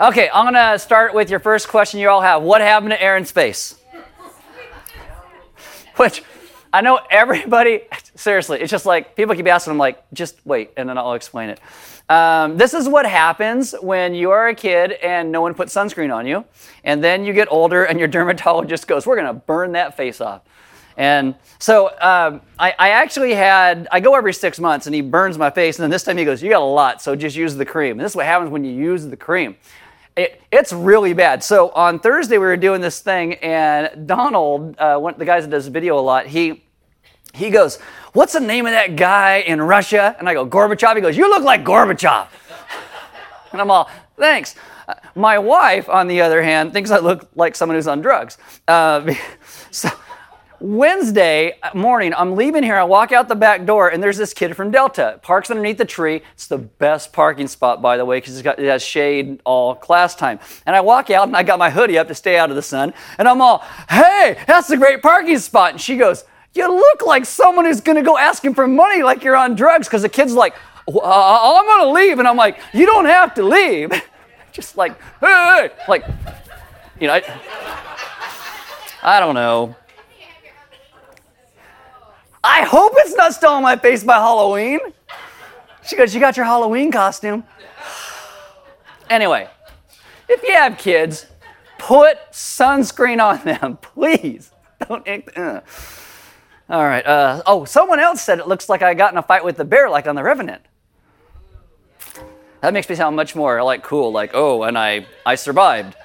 Okay, I'm going to start with your first question you all have. What happened to Aaron's face? Which, I know everybody, seriously, it's just like, people keep asking, I'm like, just wait, and then I'll explain it. This is what happens when you are a kid and no one puts sunscreen on you, and then you get older and your dermatologist goes, we're going to burn that face off. And so I go every 6 months, and he burns my face, and then this time he goes, you got a lot, so just use the cream. And this is what happens when you use the cream. It's really bad. So on Thursday, we were doing this thing, and Donald, one of the guys that does video a lot, he goes, what's the name of that guy in Russia? And I go, Gorbachev. He goes, you look like Gorbachev. And I'm all, thanks. My wife, on the other hand, thinks I look like someone who's on drugs. So Wednesday morning, I'm leaving here, I walk out the back door, and there's this kid from Delta. Parks underneath the tree. It's the best parking spot, by the way, because it has shade all class time. And I walk out, and I got my hoodie up to stay out of the sun, and I'm all, hey, that's a great parking spot. And she goes, you look like someone who's going to go asking for money like you're on drugs, because the kid's like, I'm going to leave. And I'm like, you don't have to leave. Just like, hey, like, you know, I don't know. I hope it's not still on my face by Halloween. She goes, you got your Halloween costume. Anyway, if you have kids, put sunscreen on them, please. Don't. All right. Someone else said it looks like I got in a fight with the bear, like on the Revenant. That makes me sound much more like cool, like, oh, and I survived.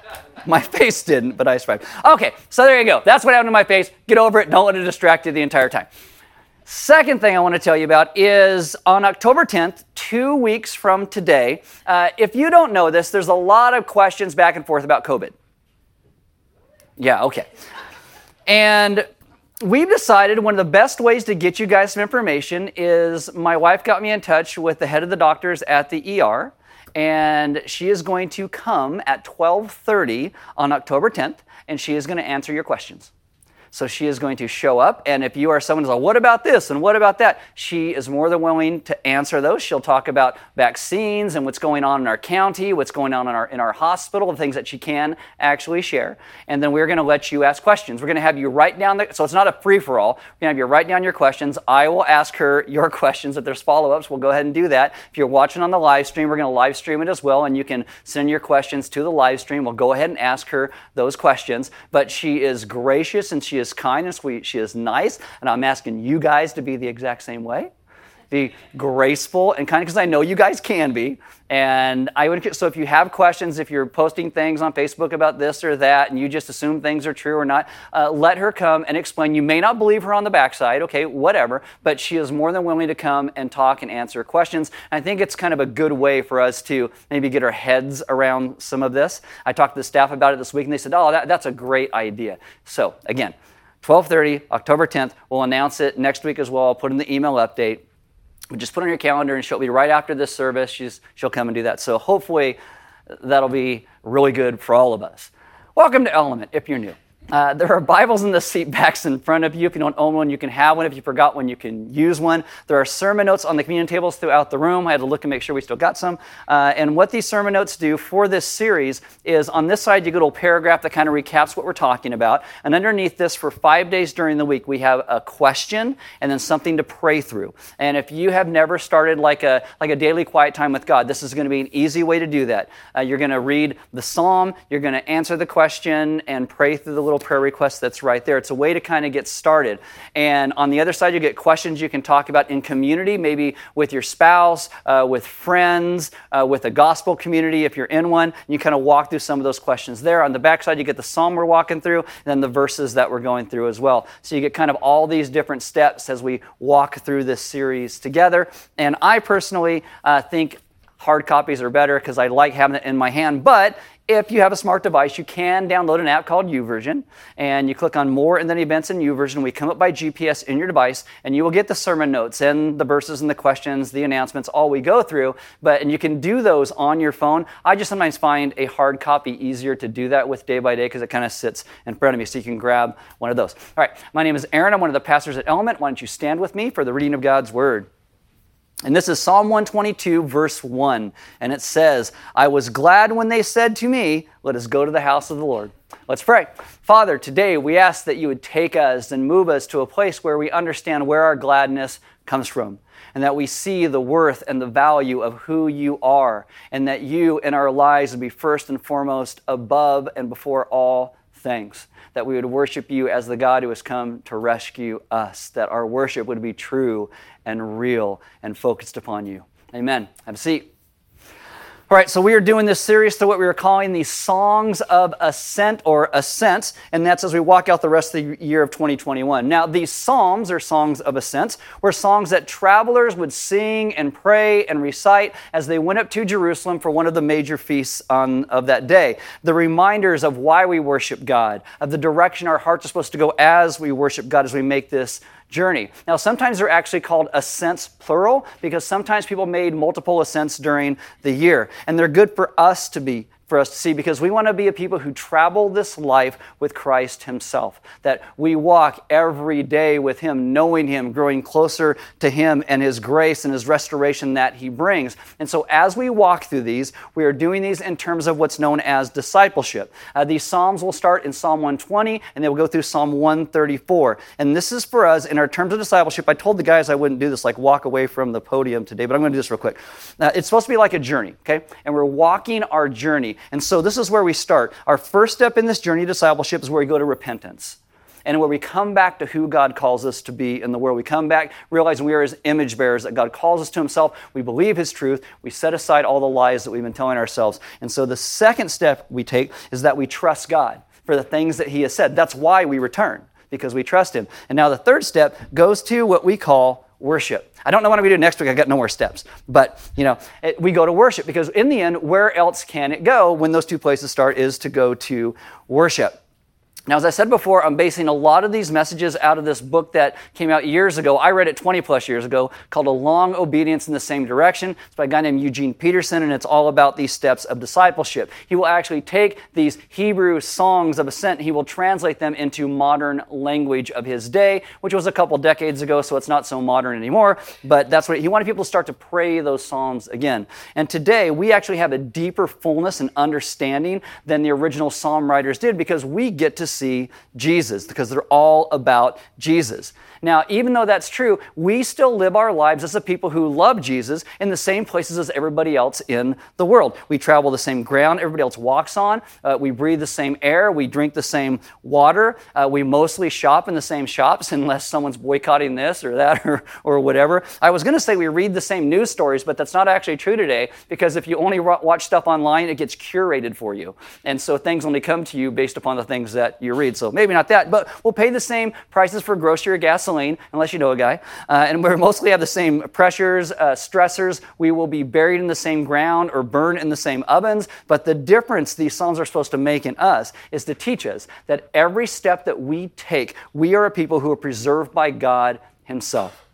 My face didn't, but I survived. Okay, so there you go. That's what happened to my face. Get over it. Don't let it distract you the entire time. Second thing I want to tell you about is on October 10th, 2 weeks from today, if you don't know this, there's a lot of questions back and forth about COVID. Yeah, okay. And we've decided one of the best ways to get you guys some information is my wife got me in touch with the head of the doctors at the ER, and she is going to come at 12:30 on October 10th, and she is going to answer your questions. So she is going to show up, and if you are someone who's like, what about this and what about that? She is more than willing to answer those. She'll talk about vaccines and what's going on in our county, what's going on in our hospital, the things that she can actually share. And then we're going to let you ask questions. We're going to have you write down, so it's not a free-for-all. We're going to have you write down your questions. I will ask her your questions. If there's follow-ups, we'll go ahead and do that. If you're watching on the live stream, we're going to live stream it as well, and you can send your questions to the live stream. We'll go ahead and ask her those questions. But she is gracious, and she is kind and sweet. She is nice, and I'm asking you guys to be the exact same way. Be graceful and kind, because I know you guys can be. And so if you have questions, if you're posting things on Facebook about this or that, and you just assume things are true or not, let her come and explain. You may not believe her on the backside, okay, whatever, but she is more than willing to come and talk and answer questions. And I think it's kind of a good way for us to maybe get our heads around some of this. I talked to the staff about it this week, and they said, oh, that's a great idea. So again, 12:30, October 10th, we'll announce it next week as well. I'll put in the email update. Just put on your calendar, and she'll be right after this service. She'll come and do that. So hopefully that'll be really good for all of us. Welcome to Element, if you're new. There are Bibles in the seat backs in front of you. If you don't own one, you can have one. If you forgot one, you can use one. There are sermon notes on the communion tables throughout the room. I had to look and make sure we still got some. And what these sermon notes do for this series is on this side, you get a little paragraph that kind of recaps what we're talking about. And underneath this, for 5 days during the week, we have a question and then something to pray through. And if you have never started like a daily quiet time with God, this is going to be an easy way to do that. You're going to read the psalm, you're going to answer the question, and pray through the little prayer request that's right there. It's a way to kind of get started. And on the other side, you get questions you can talk about in community, maybe with your spouse, with friends, with a gospel community if you're in one. You kind of walk through some of those questions there. On the back side, you get the psalm we're walking through, and then the verses that we're going through as well. So you get kind of all these different steps as we walk through this series together. And I personally think hard copies are better because I like having it in my hand. But if you have a smart device, you can download an app called YouVersion, and you click on More and then Events in YouVersion. We come up by GPS in your device, and you will get the sermon notes and the verses and the questions, the announcements, all we go through. And you can do those on your phone. I just sometimes find a hard copy easier to do that with day by day because it kind of sits in front of me, so you can grab one of those. All right, my name is Aaron. I'm one of the pastors at Element. Why don't you stand with me for the reading of God's Word? And this is Psalm 122, verse 1. And it says, I was glad when they said to me, let us go to the house of the Lord. Let's pray. Father, today we ask that you would take us and move us to a place where we understand where our gladness comes from, and that we see the worth and the value of who you are, and that you in our lives would be first and foremost above and before all things, that we would worship you as the God who has come to rescue us, that our worship would be true and real and focused upon you. Amen. Have a seat. All right, so we are doing this series to what we are calling the Songs of Ascent or Ascents, and that's as we walk out the rest of the year of 2021. Now, these Psalms or Songs of Ascents were songs that travelers would sing and pray and recite as they went up to Jerusalem for one of the major feasts of that day. The reminders of why we worship God, of the direction our hearts are supposed to go as we worship God as we make this journey. Now, sometimes they're actually called ascents, plural, because sometimes people made multiple ascents during the year. And they're good for us to see, because we want to be a people who travel this life with Christ himself, that we walk every day with him, knowing him, growing closer to him and his grace and his restoration that he brings. And so as we walk through these, we are doing these in terms of what's known as discipleship. These Psalms will start in Psalm 120, and they will go through Psalm 134. And this is for us in our terms of discipleship. I told the guys I wouldn't do this, like walk away from the podium today, but I'm going to do this real quick. It's supposed to be like a journey, okay? And we're walking our journey. And so this is where we start. Our first step in this journey of discipleship is where we go to repentance and where we come back to who God calls us to be in the world. We come back realizing we are his image bearers, that God calls us to himself. We believe his truth. We set aside all the lies that we've been telling ourselves. And so the second step we take is that we trust God for the things that he has said. That's why we return, because we trust him. And now the third step goes to what we call worship. I don't know what we do next week. I got no more steps. But, we go to worship, because in the end, where else can it go when those two places start is to go to worship. Now, as I said before, I'm basing a lot of these messages out of this book that came out years ago. I read it 20 plus years ago, called A Long Obedience in the Same Direction. It's by a guy named Eugene Peterson, and it's all about these steps of discipleship. He will actually take these Hebrew songs of ascent, he will translate them into modern language of his day, which was a couple decades ago, so it's not so modern anymore, but that's what he wanted people to start to pray those psalms again. And today, we actually have a deeper fullness and understanding than the original psalm writers did, because we get to see Jesus, because they're all about Jesus. Now, even though that's true, we still live our lives as a people who love Jesus in the same places as everybody else in the world. We travel the same ground everybody else walks on. We breathe the same air. We drink the same water. We mostly shop in the same shops, unless someone's boycotting this or that or whatever. I was going to say we read the same news stories, but that's not actually true today, because if you only watch stuff online, it gets curated for you. And so things only come to you based upon the things that you read. So maybe not that, but we'll pay the same prices for grocery or gasoline, unless you know a guy. And we'll mostly have the same pressures, stressors. We will be buried in the same ground or burned in the same ovens. But the difference these Psalms are supposed to make in us is to teach us that every step that we take, we are a people who are preserved by God himself.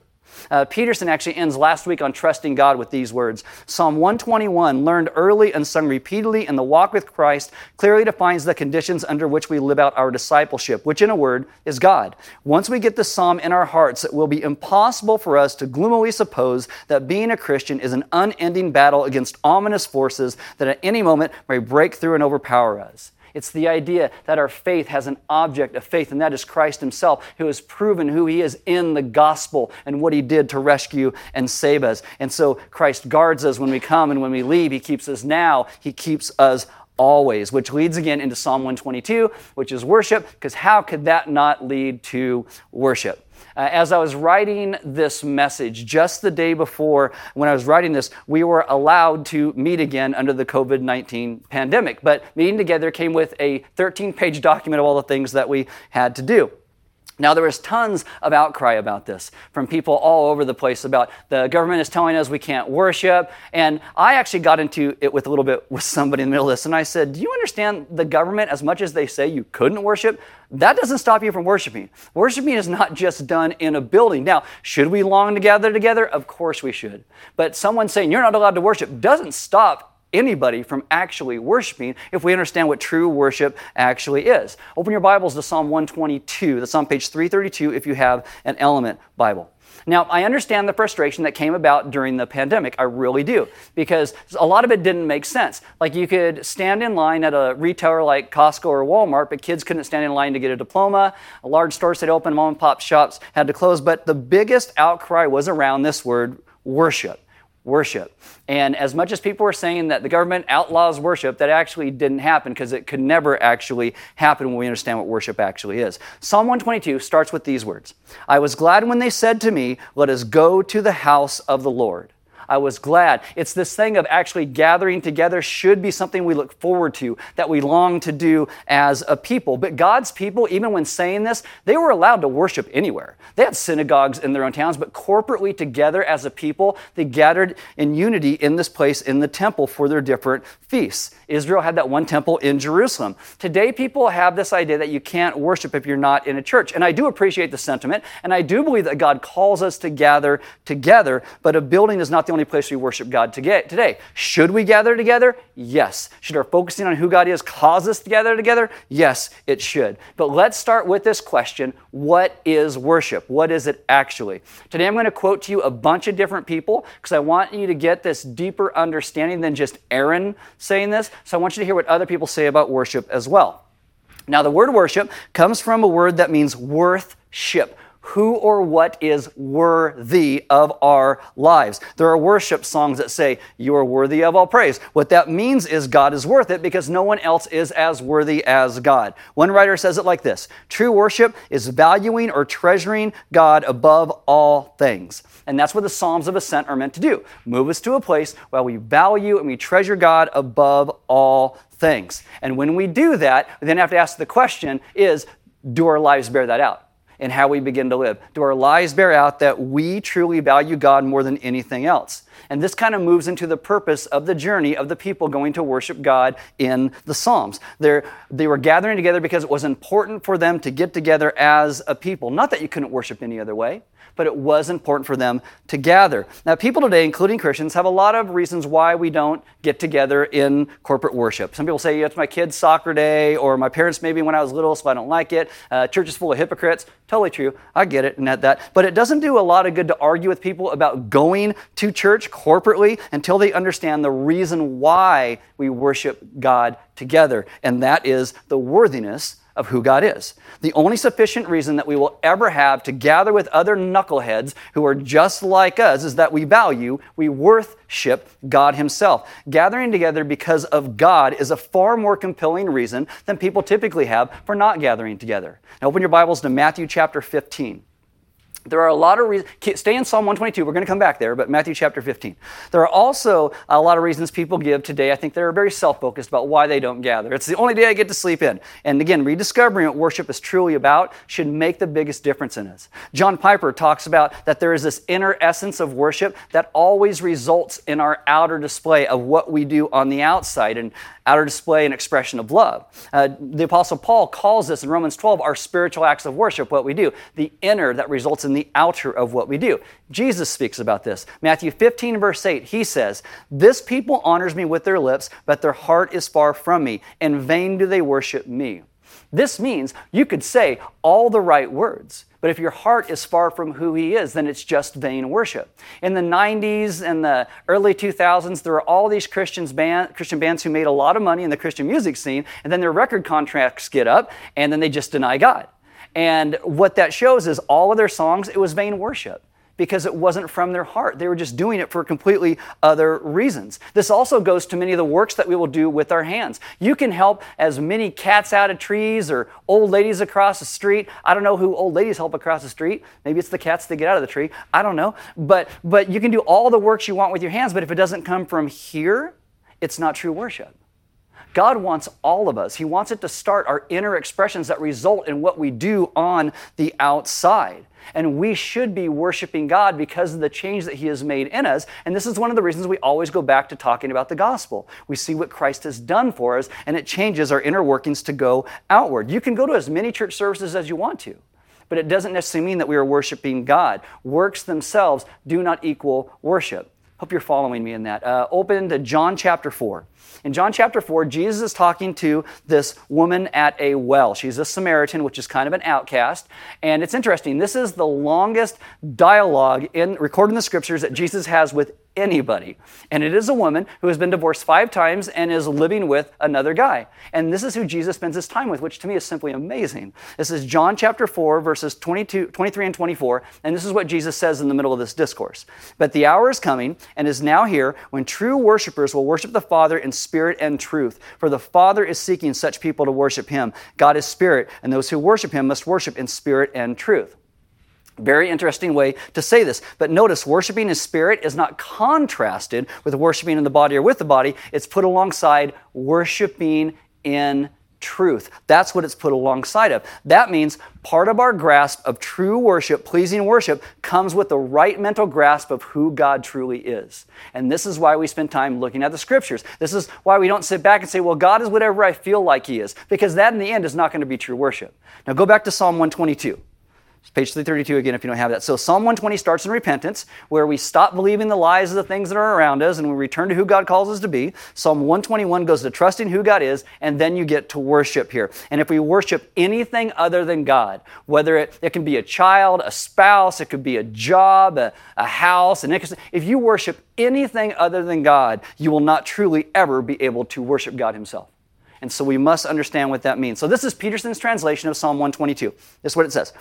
Peterson actually ends last week on trusting God with these words. Psalm 121, learned early and sung repeatedly in the walk with Christ, clearly defines the conditions under which we live out our discipleship, which in a word is God. Once we get the psalm in our hearts, it will be impossible for us to gloomily suppose that being a Christian is an unending battle against ominous forces that at any moment may break through and overpower us. It's the idea that our faith has an object of faith, and that is Christ himself, who has proven who he is in the gospel and what he did to rescue and save us. And so Christ guards us when we come and when we leave. He keeps us now. He keeps us always, which leads again into Psalm 122, which is worship, because how could that not lead to worship? As I was writing this message, just the day before when I was writing this, we were allowed to meet again under the COVID-19 pandemic. But meeting together came with a 13-page document of all the things that we had to do. Now, there was tons of outcry about this from people all over the place about the government is telling us we can't worship. And I actually got into it with a little bit with somebody in the middle of this. And I said, do you understand the government, as much as they say you couldn't worship, that doesn't stop you from worshiping. Worshiping is not just done in a building. Now, should we long to gather together? Of course we should. But someone saying you're not allowed to worship doesn't stop anybody from actually worshiping if we understand what true worship actually is. Open your Bibles to Psalm 122. That's on page 332 if you have an Element Bible. Now, I understand the frustration that came about during the pandemic. I really do, because a lot of it didn't make sense. Like, you could stand in line at a retailer like Costco or Walmart, but kids couldn't stand in line to get a diploma. A large store said open, mom and pop shops had to close. But the biggest outcry was around this word, worship. Worship. And as much as people were saying that the government outlaws worship, that actually didn't happen, because it could never actually happen when we understand what worship actually is. Psalm 122 starts with these words. I was glad when they said to me, let us go to the house of the Lord. I was glad. It's this thing of actually gathering together should be something we look forward to, that we long to do as a people. But God's people, even when saying this, they were allowed to worship anywhere. They had synagogues in their own towns, but corporately together as a people, they gathered in unity in this place in the temple for their different feasts. Israel had that one temple in Jerusalem. Today, people have this idea that you can't worship if you're not in a church. And I do appreciate the sentiment, and I do believe that God calls us to gather together, but a building is not the only place we worship God today. Should we gather together? Yes. Should our focusing on who God is cause us to gather together? Yes, it should. But let's start with this question, what is worship? What is it actually? Today I'm going to quote to you a bunch of different people, because I want you to get this deeper understanding than just Aaron saying this. So I want you to hear what other people say about worship as well. Now, the word worship comes from a word that means worth-ship. Who or what is worthy of our lives? There are worship songs that say, you are worthy of all praise. What that means is God is worth it, because no one else is as worthy as God. One writer says it like this, true worship is valuing or treasuring God above all things. And that's what the Psalms of Ascent are meant to do. Move us to a place where we value and we treasure God above all things. And when we do that, we then have to ask the question is, do our lives bear that out? And how we begin to live. Do our lives bear out that we truly value God more than anything else? And this kind of moves into the purpose of the journey of the people going to worship God in the Psalms. They were gathering together because it was important for them to get together as a people. Not that you couldn't worship any other way, but it was important for them to gather. Now, people today, including Christians, have a lot of reasons why we don't get together in corporate worship. Some people say, it's my kid's soccer day, or my parents maybe when I was little, so I don't like it. Church is full of hypocrites. Totally true. I get it and at that. But it doesn't do a lot of good to argue with people about going to church corporately until they understand the reason why we worship God together, and that is the worthiness of who God is. The only sufficient reason that we will ever have to gather with other knuckleheads who are just like us is that we value, we worship God Himself. Gathering together because of God is a far more compelling reason than people typically have for not gathering together. Now open your Bibles to Matthew chapter 15. There are a lot of reasons. Stay in Psalm 122. We're going to come back there, but Matthew chapter 15. There are also a lot of reasons people give today. I think they're very self-focused about why they don't gather. It's the only day I get to sleep in. And again, rediscovering what worship is truly about should make the biggest difference in us. John Piper talks about that there is this inner essence of worship that always results in our outer display of what we do on the outside, and outer display and expression of love. The Apostle Paul calls this in Romans 12 our spiritual acts of worship, what we do, the inner that results in the outer of what we do. Jesus speaks about this. Matthew 15, verse 8, he says, this people honors me with their lips, but their heart is far from me. In vain do they worship me. This means you could say all the right words, but if your heart is far from who He is, then it's just vain worship. In the 90s and the early 2000s, there were all these Christian bands who made a lot of money in the Christian music scene, and then their record contracts get up, and then they just deny God. And what that shows is all of their songs, it was vain worship, because it wasn't from their heart. They were just doing it for completely other reasons. This also goes to many of the works that we will do with our hands. You can help as many cats out of trees or old ladies across the street. I don't know who old ladies help across the street. Maybe it's the cats that get out of the tree. I don't know. But you can do all the works you want with your hands, but if it doesn't come from here, it's not true worship. God wants all of us. He wants it to start our inner expressions that result in what we do on the outside. And we should be worshiping God because of the change that He has made in us. And this is one of the reasons we always go back to talking about the gospel. We see what Christ has done for us, and it changes our inner workings to go outward. You can go to as many church services as you want to, but it doesn't necessarily mean that we are worshiping God. Works themselves do not equal worship. Hope you're following me in that. Open to John chapter 4. In John chapter 4, Jesus is talking to this woman at a well. She's a Samaritan, which is kind of an outcast. And it's interesting. This is the longest dialogue recorded in the scriptures that Jesus has with anybody. And it is a woman who has been divorced 5 times and is living with another guy. And this is who Jesus spends his time with, which to me is simply amazing. This is John chapter 4, verses 22, 23 and 24. And this is what Jesus says in the middle of this discourse. But the hour is coming and is now here when true worshipers will worship the Father in spirit and truth. For the Father is seeking such people to worship him. God is spirit, and those who worship him must worship in spirit and truth. Very interesting way to say this. But notice, worshiping in spirit is not contrasted with worshiping in the body or with the body. It's put alongside worshiping in truth. That's what it's put alongside of. That means part of our grasp of true worship, pleasing worship, comes with the right mental grasp of who God truly is. And this is why we spend time looking at the scriptures. This is why we don't sit back and say, well, God is whatever I feel like he is, because that in the end is not going to be true worship. Now go back to Psalm 122. Page 332 again if you don't have that. So Psalm 120 starts in repentance, where we stop believing the lies of the things that are around us and we return to who God calls us to be. Psalm 121 goes to trusting who God is, and then you get to worship here. And if we worship anything other than God, whether it can be a child, a spouse, it could be a job, a house, and if you worship anything other than God, you will not truly ever be able to worship God himself. And so we must understand what that means. So this is Peterson's translation of Psalm 122. This is what it says.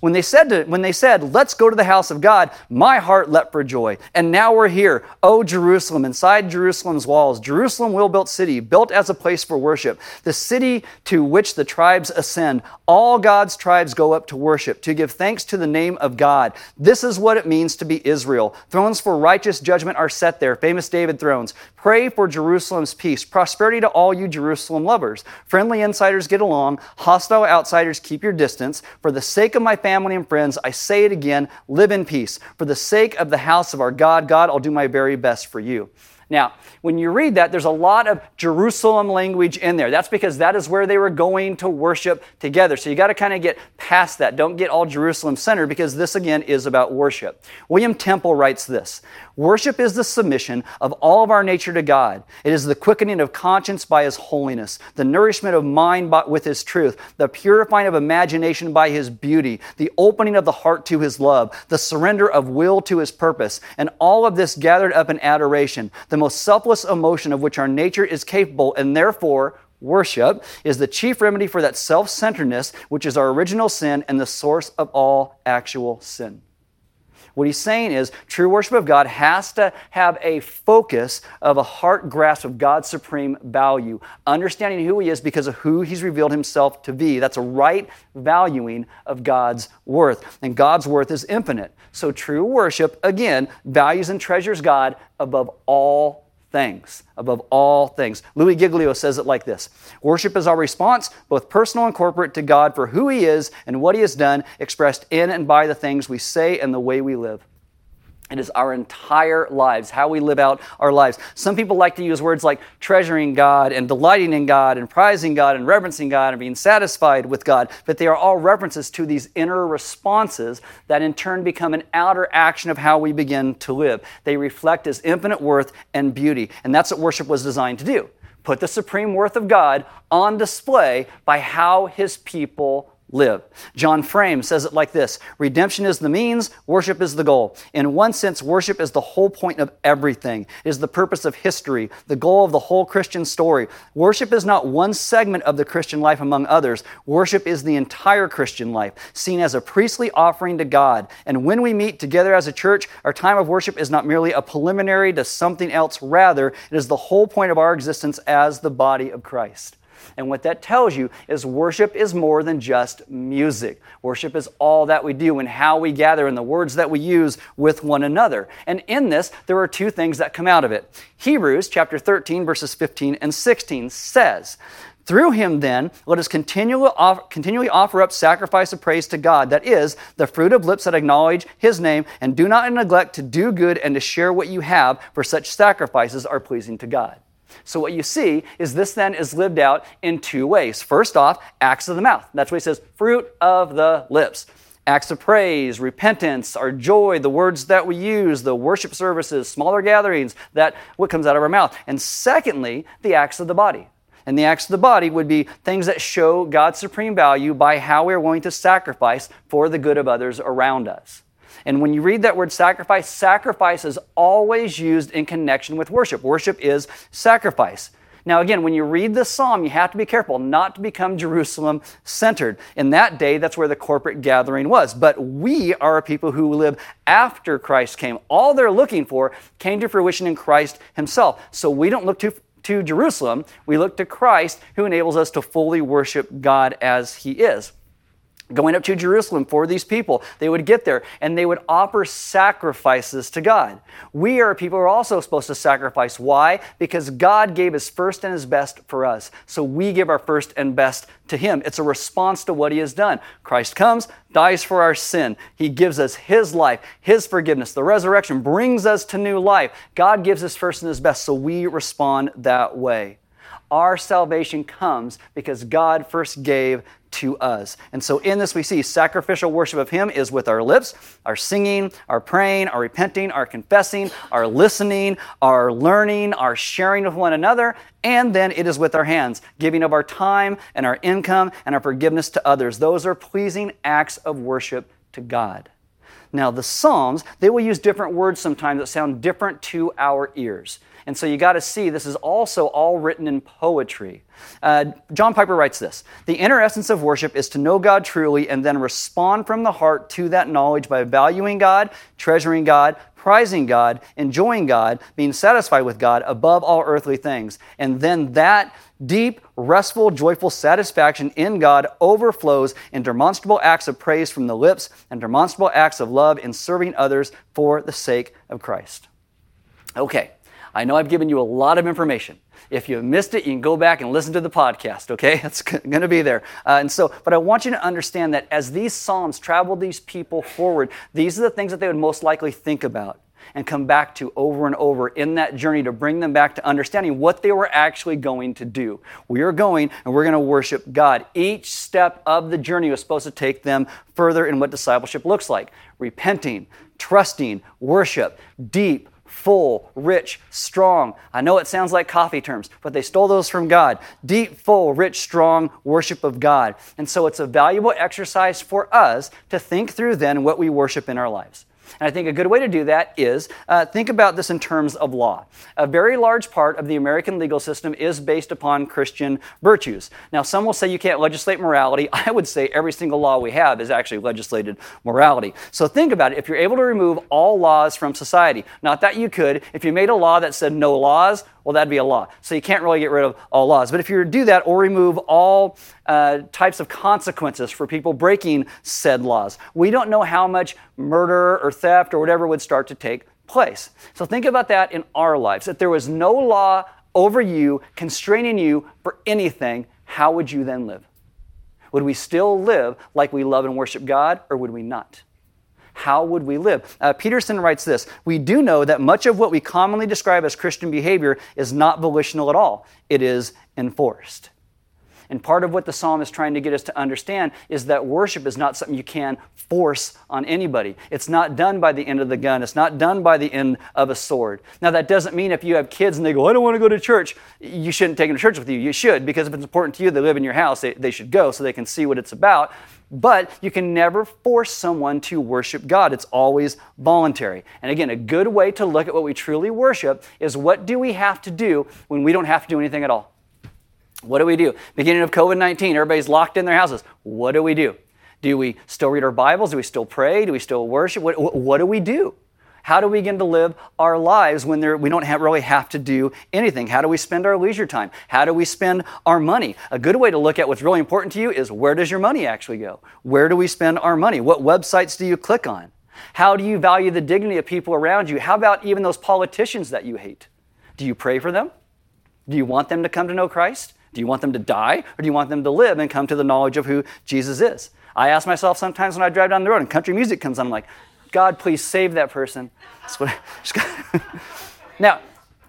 When they said, let's go to the house of God, my heart leapt for joy. And now we're here. O Jerusalem, inside Jerusalem's walls, Jerusalem, well-built city, built as a place for worship, the city to which the tribes ascend. All God's tribes go up to worship, to give thanks to the name of God. This is what it means to be Israel. Thrones for righteous judgment are set there, famous David thrones. Pray for Jerusalem's peace, prosperity to all you Jerusalem lovers. Friendly insiders get along, hostile outsiders keep your distance. For the sake of my family and friends, I say it again, live in peace. For the sake of the house of our God, I'll do my very best for you. Now, when you read that, there's a lot of Jerusalem language in there. That's because that is where they were going to worship together. So you got to kind of get past that. Don't get all Jerusalem-centered, because this, again, is about worship. William Temple writes this: worship is the submission of all of our nature to God. It is the quickening of conscience by his holiness, the nourishment of mind with his truth, the purifying of imagination by his beauty, the opening of the heart to his love, the surrender of will to his purpose, and all of this gathered up in adoration, the most selfless emotion of which our nature is capable, and therefore worship is the chief remedy for that self-centeredness which is our original sin and the source of all actual sin. What he's saying is true worship of God has to have a focus of a heart grasp of God's supreme value, understanding who he is because of who he's revealed himself to be. That's a right valuing of God's worth, and God's worth is infinite. So true worship, again, values and treasures God above all things, above all things. Louis Giglio says it like this: worship is our response, both personal and corporate, to God for who he is and what he has done, expressed in and by the things we say and the way we live. It is our entire lives, how we live out our lives. Some people like to use words like treasuring God and delighting in God and prizing God and reverencing God and being satisfied with God, but they are all references to these inner responses that in turn become an outer action of how we begin to live. They reflect his infinite worth and beauty, and that's what worship was designed to do. Put the supreme worth of God on display by how his people live. John Frame says it like this: redemption is the means, worship is the goal. In one sense, worship is the whole point of everything. It is the purpose of history, the goal of the whole Christian story. Worship is not one segment of the Christian life among others. Worship is the entire Christian life, seen as a priestly offering to God. And when we meet together as a church, our time of worship is not merely a preliminary to something else. Rather, it is the whole point of our existence as the body of Christ. And what that tells you is worship is more than just music. Worship is all that we do and how we gather and the words that we use with one another. And in this, there are 2 things that come out of it. Hebrews chapter 13, verses 15 and 16 says, through him, then, let us continually offer up sacrifice of praise to God, that is, the fruit of lips that acknowledge his name, and do not neglect to do good and to share what you have, for such sacrifices are pleasing to God. So what you see is this then is lived out in 2 ways. First off, acts of the mouth. That's why he says fruit of the lips. acts of praise, repentance, our joy, the words that we use, the worship services, smaller gatherings, that what comes out of our mouth. And secondly, the acts of the body. And the acts of the body would be things that show God's supreme value by how we're willing to sacrifice for the good of others around us. And when you read that word sacrifice, sacrifice is always used in connection with worship. Worship is sacrifice. Now again, when you read this psalm, you have to be careful not to become Jerusalem-centered. In that day, that's where the corporate gathering was. But we are a people who live after Christ came. All they're looking for came to fruition in Christ himself. So we don't look to Jerusalem. We look to Christ, who enables us to fully worship God as he is. Going up to Jerusalem for these people, they would get there and they would offer sacrifices to God. We are people who are also supposed to sacrifice. Why? Because God gave his first and his best for us. So we give our first and best to him. It's a response to what he has done. Christ comes, dies for our sin. He gives us his life, his forgiveness. The resurrection brings us to new life. God gives his first and his best, so we respond that way. Our salvation comes because God first gave to us. And so in this we see sacrificial worship of him is with our lips, our singing, our praying, our repenting, our confessing, our listening, our learning, our sharing with one another, and then it is with our hands, giving of our time and our income and our forgiveness to others. Those are pleasing acts of worship to God. Now the Psalms, they will use different words sometimes that sound different to our ears. And so you got to see this is also all written in poetry. John Piper writes this: the inner essence of worship is to know God truly and then respond from the heart to that knowledge by valuing God, treasuring God, prizing God, enjoying God, being satisfied with God above all earthly things. And then that deep, restful, joyful satisfaction in God overflows in demonstrable acts of praise from the lips and demonstrable acts of love in serving others for the sake of Christ. Okay. I know I've given you a lot of information. If you missed it, you can go back and listen to the podcast, okay? It's going to be there. But I want you to understand that as these psalms traveled these people forward, these are the things that they would most likely think about and come back to over and over in that journey to bring them back to understanding what they were actually going to do. We are going and we're going to worship God. Each step of the journey was supposed to take them further in what discipleship looks like. Repenting, trusting, worship, deep, full, rich, strong. I know it sounds like coffee terms, but they stole those from God. Deep, full, rich, strong worship of God. And so it's a valuable exercise for us to think through then what we worship in our lives. And I think a good way to do that is think about this in terms of law. A very large part of the American legal system is based upon Christian virtues. Now, some will say you can't legislate morality. I would say every single law we have is actually legislated morality. So think about it. If you're able to remove all laws from society, not that you could. If you made a law that said no laws, well, that'd be a law. So you can't really get rid of all laws. But if you were to do that or remove all types of consequences for people breaking said laws, we don't know how much murder or theft or whatever would start to take place. So think about that in our lives. If there was no law over you, constraining you for anything, how would you then live? Would we still live like we love and worship God, or would we not? How would we live? Peterson writes this: we do know that much of what we commonly describe as Christian behavior is not volitional at all. It is enforced. And part of what the psalm is trying to get us to understand is that worship is not something you can force on anybody. It's not done by the end of the gun. It's not done by the end of a sword. Now, that doesn't mean if you have kids and they go, I don't want to go to church, you shouldn't take them to church with you. You should, because if it's important to you, they live in your house, they should go so they can see what it's about. But you can never force someone to worship God. It's always voluntary. And again, a good way to look at what we truly worship is what do we have to do when we don't have to do anything at all? What do we do? Beginning of COVID-19, everybody's locked in their houses. What do we do? Do we still read our Bibles? Do we still pray? Do we still worship? What do we do? How do we begin to live our lives when we don't really have to do anything? How do we spend our leisure time? How do we spend our money? A good way to look at what's really important to you is where does your money actually go? Where do we spend our money? What websites do you click on? How do you value the dignity of people around you? How about even those politicians that you hate? Do you pray for them? Do you want them to come to know Christ? Do you want them to die, or do you want them to live and come to the knowledge of who Jesus is? I ask myself sometimes when I drive down the road and country music comes on, I'm like, God, please save that person. That's what I just got. Now,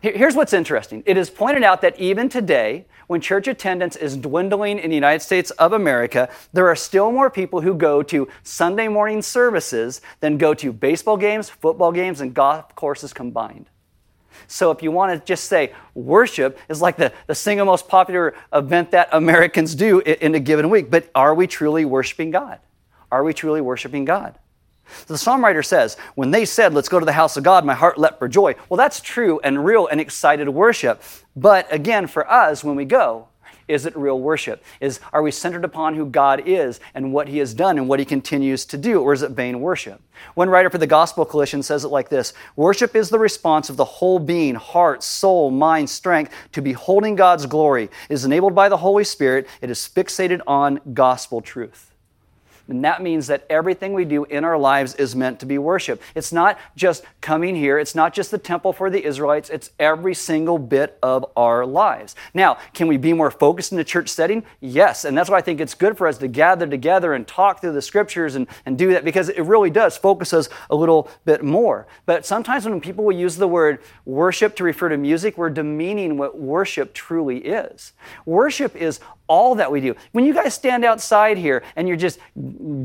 Here's what's interesting. It is pointed out that even today, when church attendance is dwindling in the United States of America, there are still more people who go to Sunday morning services than go to baseball games, football games, and golf courses combined. So if you want to just say worship is like the single most popular event that Americans do in a given week, but are we truly worshiping God? Are we truly worshiping God? So the psalm writer says, when they said, let's go to the house of God, my heart leapt for joy. Well, that's true and real and excited worship. But again, for us, when we go, is it real worship? Are we centered upon who God is and what He has done and what He continues to do, or is it vain worship? One writer for the Gospel Coalition says it like this: worship is the response of the whole being, heart, soul, mind, strength, to beholding God's glory. It is enabled by the Holy Spirit. It is fixated on gospel truth. And that means that everything we do in our lives is meant to be worship. It's not just coming here. It's not just the temple for the Israelites. It's every single bit of our lives. Now, can we be more focused in the church setting? Yes, and that's why I think it's good for us to gather together and talk through the scriptures and do that, because it really does focus us a little bit more. But sometimes when people will use the word worship to refer to music, we're demeaning what worship truly is. Worship is all that we do. When you guys stand outside here and you're just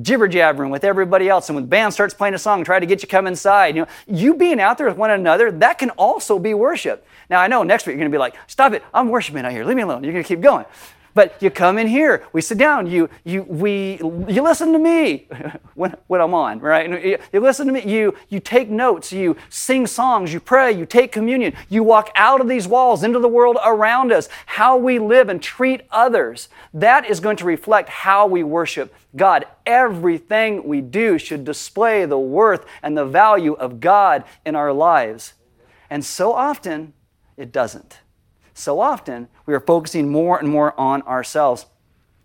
jibber-jabbering with everybody else, and when the band starts playing a song, try to get you to come inside, you being out there with one another, that can also be worship. Now, I know next week you're going to be like, stop it, I'm worshiping out here, leave me alone, you're going to keep going. But you come in here, we sit down, you listen to me when I'm on, right? You listen to me, you take notes, you sing songs, you pray, you take communion, you walk out of these walls into the world around us. How we live and treat others, that is going to reflect how we worship God. Everything we do should display the worth and the value of God in our lives. And so often, it doesn't. So often, we are focusing more and more on ourselves.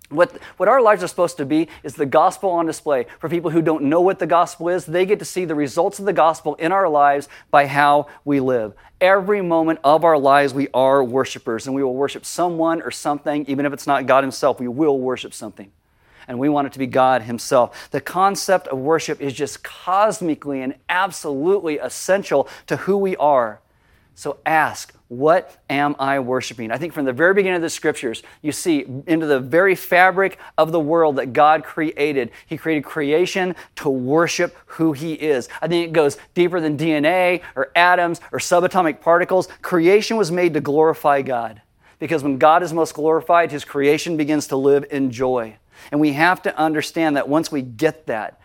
What our lives are supposed to be is the gospel on display. For people who don't know what the gospel is, they get to see the results of the gospel in our lives by how we live. Every moment of our lives, we are worshipers, and we will worship someone or something. Even if it's not God Himself, we will worship something. And we want it to be God Himself. The concept of worship is just cosmically and absolutely essential to who we are. So ask, what am I worshiping? I think from the very beginning of the scriptures, you see into the very fabric of the world that God created. He created creation to worship who He is. I think it goes deeper than DNA or atoms or subatomic particles. Creation was made to glorify God, because when God is most glorified, His creation begins to live in joy. And we have to understand that once we get that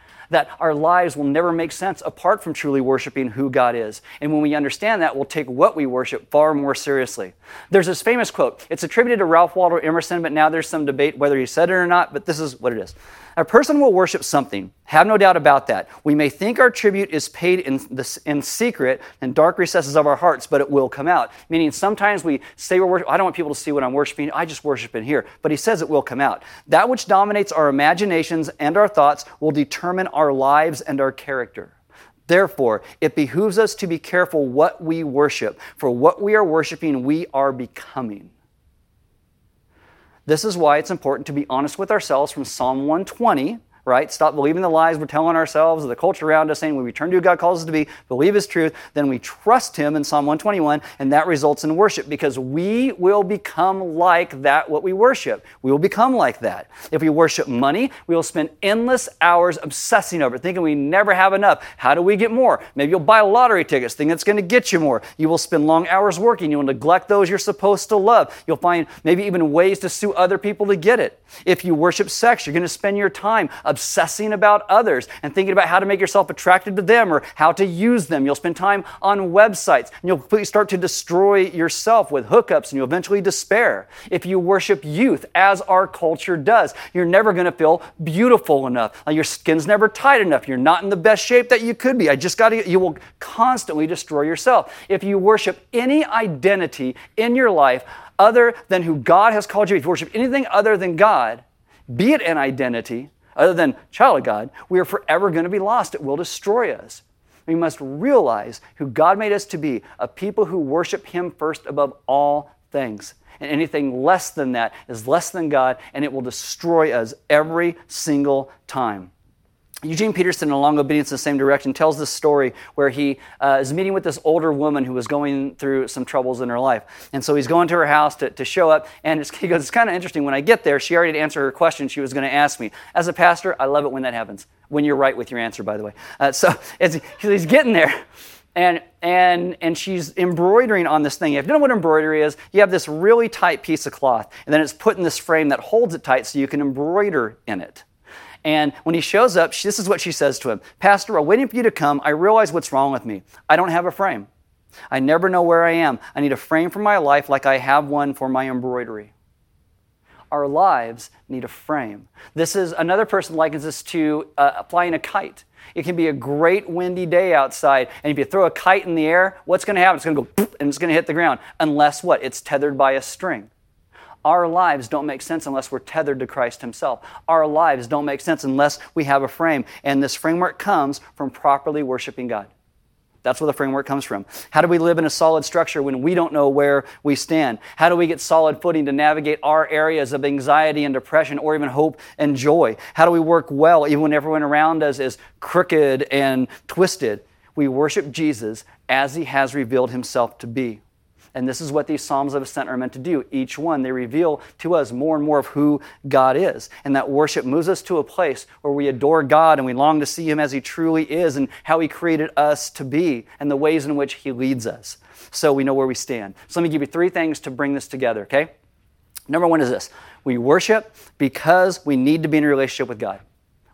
our lives will never make sense apart from truly worshiping who God is. And when we understand that, we'll take what we worship far more seriously. There's this famous quote. It's attributed to Ralph Waldo Emerson, but now there's some debate whether he said it or not, but this is what it is. A person will worship something. Have no doubt about that. We may think our tribute is paid in secret and dark recesses of our hearts, but it will come out. Meaning sometimes we say we're worshiping. I don't want people to see what I'm worshiping. I just worship in here. But he says it will come out. That which dominates our imaginations and our thoughts will determine our lives and our character. Therefore, it behooves us to be careful what we worship. For what we are worshiping, we are becoming. This is why it's important to be honest with ourselves from Psalm 120, right? Stop believing the lies we're telling ourselves or the culture around us, saying we return to who God calls us to be, believe His truth, then we trust Him in Psalm 121, and that results in worship, because we will become like that what we worship. We will become like that. If we worship money, we will spend endless hours obsessing over it, thinking we never have enough. How do we get more? Maybe you'll buy lottery tickets, thinking it's going to get you more. You will spend long hours working. You will neglect those you're supposed to love. You'll find maybe even ways to sue other people to get it. If you worship sex, you're going to spend your time obsessing about others and thinking about how to make yourself attracted to them or how to use them. You'll spend time on websites, and you'll completely start to destroy yourself with hookups, and you'll eventually despair. If you worship youth, as our culture does, you're never going to feel beautiful enough. Your skin's never tight enough. You're not in the best shape that you could be. You will constantly destroy yourself. If you worship any identity in your life other than who God has called you, if you worship anything other than God, be it an identity, other than child of God, we are forever going to be lost. It will destroy us. We must realize who God made us to be, a people who worship Him first above all things. And anything less than that is less than God, and it will destroy us every single time. Eugene Peterson in A Long Obedience in the Same Direction tells this story where he is meeting with this older woman who was going through some troubles in her life. And so he's going to her house to show up, and he goes, it's kind of interesting. When I get there, she already had answered her question she was going to ask me. As a pastor, I love it when that happens, when you're right with your answer, by the way. He's getting there. And she's embroidering on this thing. If you don't know what embroidery is, you have this really tight piece of cloth, and then it's put in this frame that holds it tight so you can embroider in it. And when he shows up, this is what she says to him. Pastor, I'm waiting for you to come. I realize what's wrong with me. I don't have a frame. I never know where I am. I need a frame for my life like I have one for my embroidery. Our lives need a frame. This is another person likens this to flying a kite. It can be a great windy day outside, and if you throw a kite in the air, what's going to happen? It's going to go poof, and it's going to hit the ground, unless what? It's tethered by a string. Our lives don't make sense unless we're tethered to Christ himself. Our lives don't make sense unless we have a frame, and this framework comes from properly worshiping God. That's where the framework comes from. How do we live in a solid structure when we don't know where we stand? How do we get solid footing to navigate our areas of anxiety and depression or even hope and joy? How do we work well even when everyone around us is crooked and twisted? We worship Jesus as he has revealed himself to be. And this is what these Psalms of Ascent are meant to do. Each one, they reveal to us more and more of who God is. And that worship moves us to a place where we adore God and we long to see him as he truly is and how he created us to be and the ways in which he leads us. So we know where we stand. So let me give you three things to bring this together, okay? Number one is this. We worship because we need to be in a relationship with God.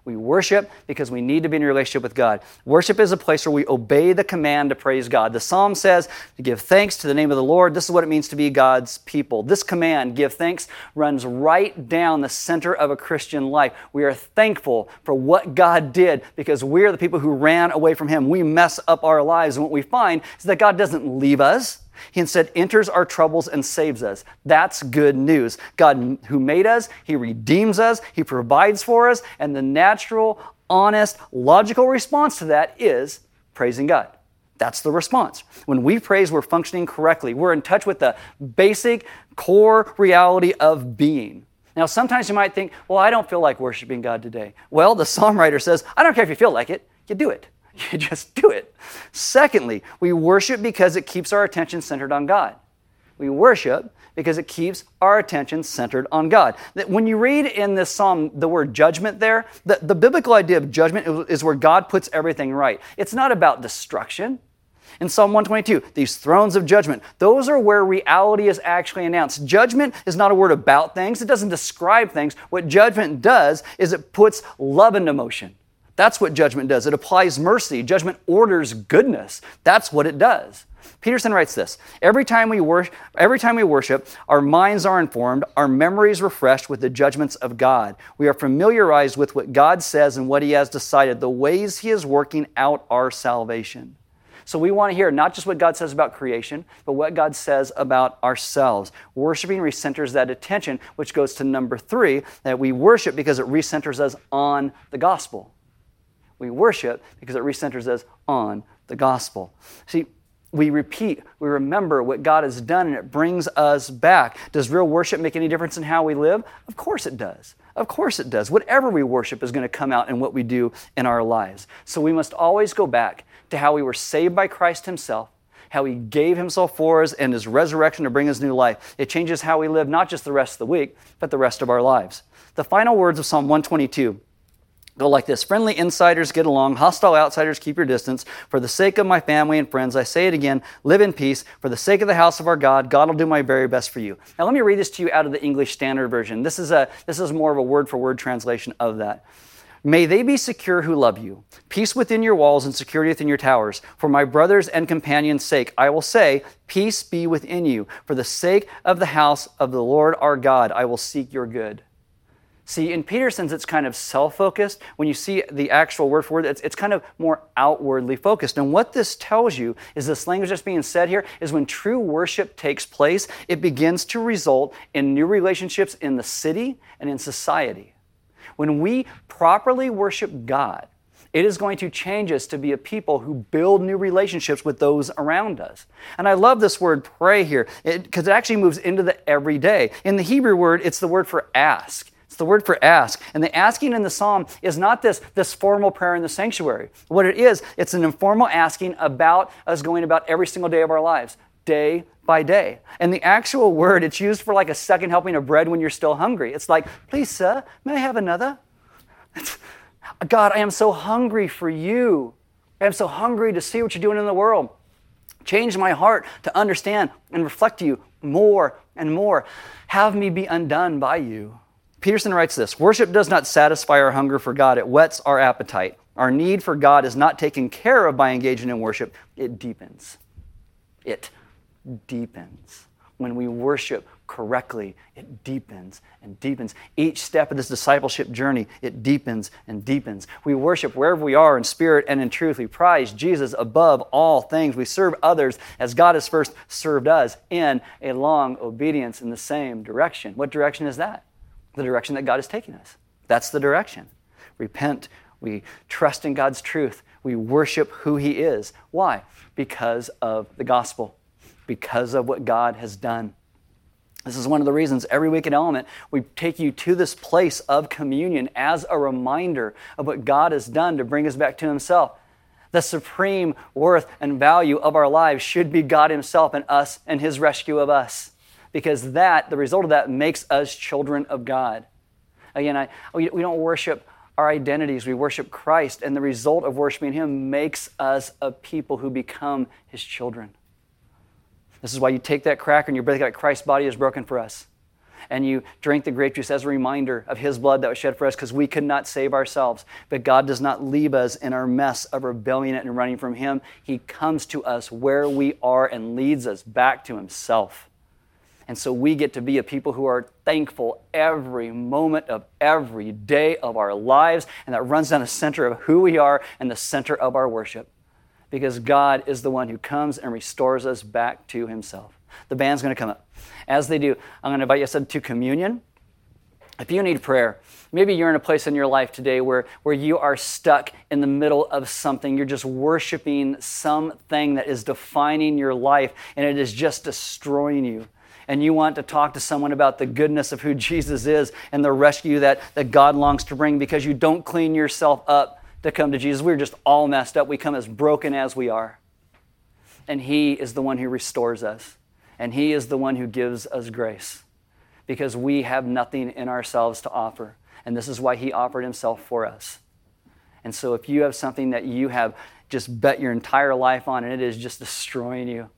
We worship because we need to be in a relationship with God. Worship is a place where we obey the command to praise God. The psalm says to give thanks to the name of the Lord. This is what it means to be God's people. This command, give thanks, runs right down the center of a Christian life. We are thankful for what God did because we are the people who ran away from him. We mess up our lives, and what we find is that God doesn't leave us. He instead enters our troubles and saves us. That's good news. God who made us, he redeems us, he provides for us, and the natural, honest, logical response to that is praising God. That's the response. When we praise, we're functioning correctly. We're in touch with the basic core reality of being. Now, sometimes you might think, well, I don't feel like worshiping God today. Well, the psalm writer says, I don't care if you feel like it, you do it. You just do it. Secondly, we worship because it keeps our attention centered on God. We worship because it keeps our attention centered on God. When you read in this psalm the word judgment there, the biblical idea of judgment is where God puts everything right. It's not about destruction. In Psalm 122, these thrones of judgment, those are where reality is actually announced. Judgment is not a word about things. It doesn't describe things. What judgment does is it puts love into motion. That's what judgment does. It applies mercy. Judgment orders goodness. That's what it does. Peterson writes this, every time we worship, our minds are informed, our memories refreshed with the judgments of God. We are familiarized with what God says and what he has decided, the ways he is working out our salvation. So we want to hear not just what God says about creation, but what God says about ourselves. Worshiping recenters that attention, which goes to number three, that we worship because it recenters us on the gospel. We worship because it recenters us on the gospel. See, we repeat, we remember what God has done, and it brings us back. Does real worship make any difference in how we live? Of course it does. Of course it does. Whatever we worship is going to come out in what we do in our lives. So we must always go back to how we were saved by Christ himself, how he gave himself for us, and his resurrection to bring us new life. It changes how we live, not just the rest of the week, but the rest of our lives. The final words of Psalm 122 go like this. Friendly insiders, get along. Hostile outsiders, keep your distance. For the sake of my family and friends, I say it again, live in peace. For the sake of the house of our God, God will do my very best for you. Now let me read this to you out of the English Standard Version. This is more of a word-for-word translation of that. May they be secure who love you. Peace within your walls and security within your towers. For my brothers and companions' sake, I will say, peace be within you. For the sake of the house of the Lord our God, I will seek your good. See, in Peterson's, it's kind of self-focused. When you see the actual word for word, it's kind of more outwardly focused. And what this tells you is this language that's being said here is when true worship takes place, it begins to result in new relationships in the city and in society. When we properly worship God, it is going to change us to be a people who build new relationships with those around us. And I love this word pray here because it actually moves into the everyday. In the Hebrew word, it's the word for ask. It's the word for ask. And the asking in the psalm is not this formal prayer in the sanctuary. What it is, it's an informal asking about us going about every single day of our lives, day by day. And the actual word, it's used for like a second helping of bread when you're still hungry. It's like, please, sir, may I have another? God, I am so hungry for you. I am so hungry to see what you're doing in the world. Change my heart to understand and reflect you more and more. Have me be undone by you. Peterson writes this, worship does not satisfy our hunger for God. It whets our appetite. Our need for God is not taken care of by engaging in worship. It deepens. It deepens. When we worship correctly, it deepens and deepens. Each step of this discipleship journey, it deepens and deepens. We worship wherever we are in spirit and in truth. We prize Jesus above all things. We serve others as God has first served us in a long obedience in the same direction. What direction is that? The direction that God is taking us. That's the direction. Repent. We trust in God's truth. We worship who He is. Why? Because of the gospel. Because of what God has done. This is one of the reasons every week at Element, we take you to this place of communion as a reminder of what God has done to bring us back to Himself. The supreme worth and value of our lives should be God Himself and us and His rescue of us. Because the result of that makes us children of God. Again, we don't worship our identities. We worship Christ. And the result of worshiping Him makes us a people who become His children. This is why you take that cracker and you break that Christ's body is broken for us. And you drink the grape juice as a reminder of His blood that was shed for us because we could not save ourselves. But God does not leave us in our mess of rebellion and running from Him. He comes to us where we are and leads us back to Himself. And so we get to be a people who are thankful every moment of every day of our lives. And that runs down the center of who we are and the center of our worship. Because God is the one who comes and restores us back to Himself. The band's going to come up. As they do, I'm going to invite you to communion. If you need prayer, maybe you're in a place in your life today where you are stuck in the middle of something. You're just worshiping something that is defining your life, and it is just destroying you. And you want to talk to someone about the goodness of who Jesus is and the rescue that God longs to bring because you don't clean yourself up to come to Jesus. We're just all messed up. We come as broken as we are. And He is the one who restores us. And He is the one who gives us grace because we have nothing in ourselves to offer. And this is why He offered Himself for us. And so if you have something that you have just bet your entire life on and it is just destroying you,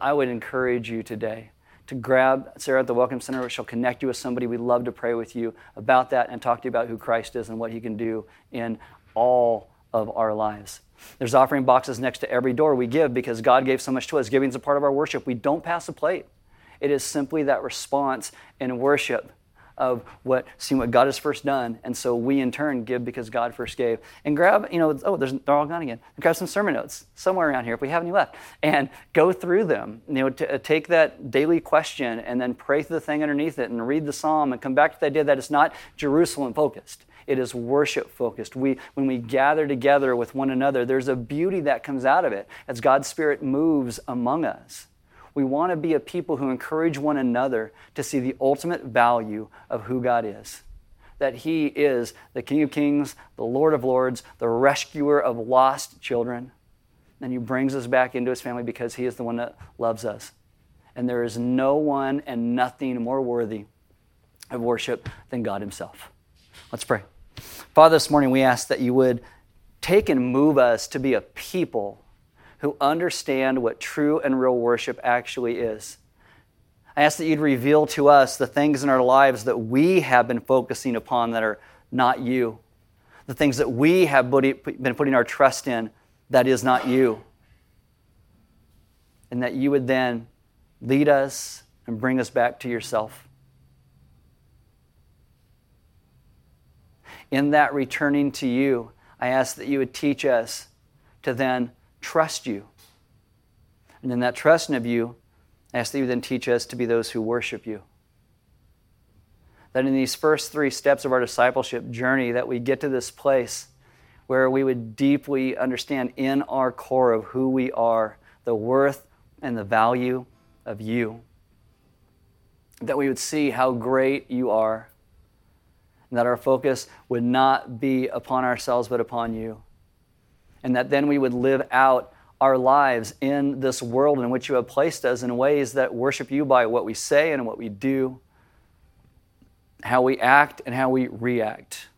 I would encourage you today to grab Sarah at the Welcome Center, which will connect you with somebody. We'd love to pray with you about that and talk to you about who Christ is and what He can do in all of our lives. There's offering boxes next to every door. We give because God gave so much to us. Giving is a part of our worship. We don't pass a plate. It is simply that response in worship of seeing what God has first done. And so we in turn give because God first gave. And grab, they're all gone again. Grab some sermon notes somewhere around here if we have any left. And go through them. Take that daily question and then pray through the thing underneath it and read the psalm and come back to the idea that it's not Jerusalem focused. It is worship focused. When we gather together with one another, there's a beauty that comes out of it as God's Spirit moves among us. We want to be a people who encourage one another to see the ultimate value of who God is. That He is the King of Kings, the Lord of Lords, the rescuer of lost children. And He brings us back into His family because He is the one that loves us. And there is no one and nothing more worthy of worship than God Himself. Let's pray. Father, this morning we ask that You would take and move us to be a people who understand what true and real worship actually is. I ask that You'd reveal to us the things in our lives that we have been focusing upon that are not You, the things that we have been putting our trust in that is not You, and that You would then lead us and bring us back to Yourself. In that returning to You, I ask that You would teach us to then trust You. And in that trusting of You, I ask that You would then teach us to be those who worship You. That in these first three steps of our discipleship journey, that we get to this place where we would deeply understand in our core of who we are, the worth and the value of You. That we would see how great You are, and that our focus would not be upon ourselves but upon you, and that then we would live out our lives in this world in which you have placed us in ways that worship you by what we say and what we do, how we act and how we react,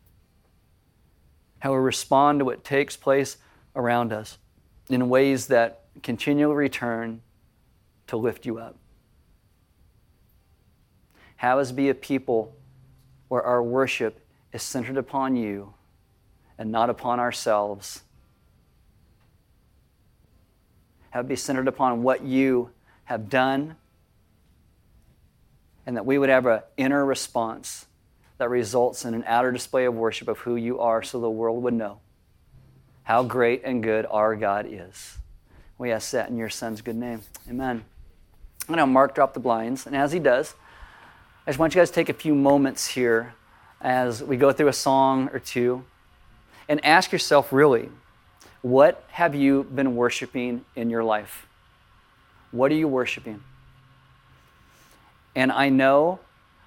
how we respond to what takes place around us in ways that continually return to lift you up. Have us be a people where our worship is centered upon you and not upon ourselves. Have it be centered upon what you have done, and that we would have an inner response that results in an outer display of worship of who you are, so the world would know how great and good our God is. We ask that in your Son's good name. Amen. I'm going to Mark drop the blinds, and as he does, I just want you guys to take a few moments here as we go through a song or two and ask yourself, really, what have you been worshiping in your life? What are you worshiping? And I know,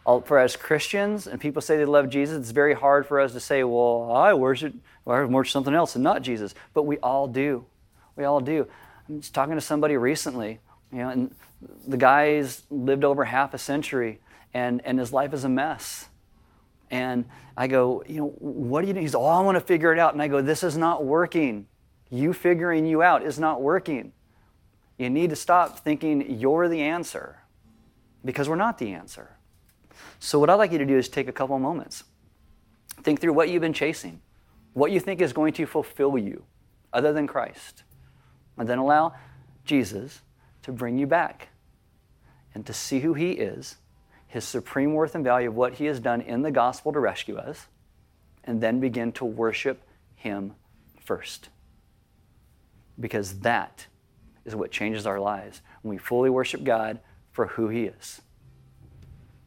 for as Christians, and people say they love Jesus, it's very hard for us to say, well, I worship something else and not Jesus. But we all do. We all do. I'm just talking to somebody recently, and the guy's lived over half a century, and his life is a mess. And I go, what do you do? He's, I want to figure it out. And I go, this is not working. You figuring you out is not working. You need to stop thinking you're the answer, because we're not the answer. So what I'd like you to do is take a couple moments. Think through what you've been chasing, what you think is going to fulfill you other than Christ, and then allow Jesus to bring you back and to see who he is, his supreme worth and value of what he has done in the gospel to rescue us, and then begin to worship him first. Because that is what changes our lives when we fully worship God for who he is.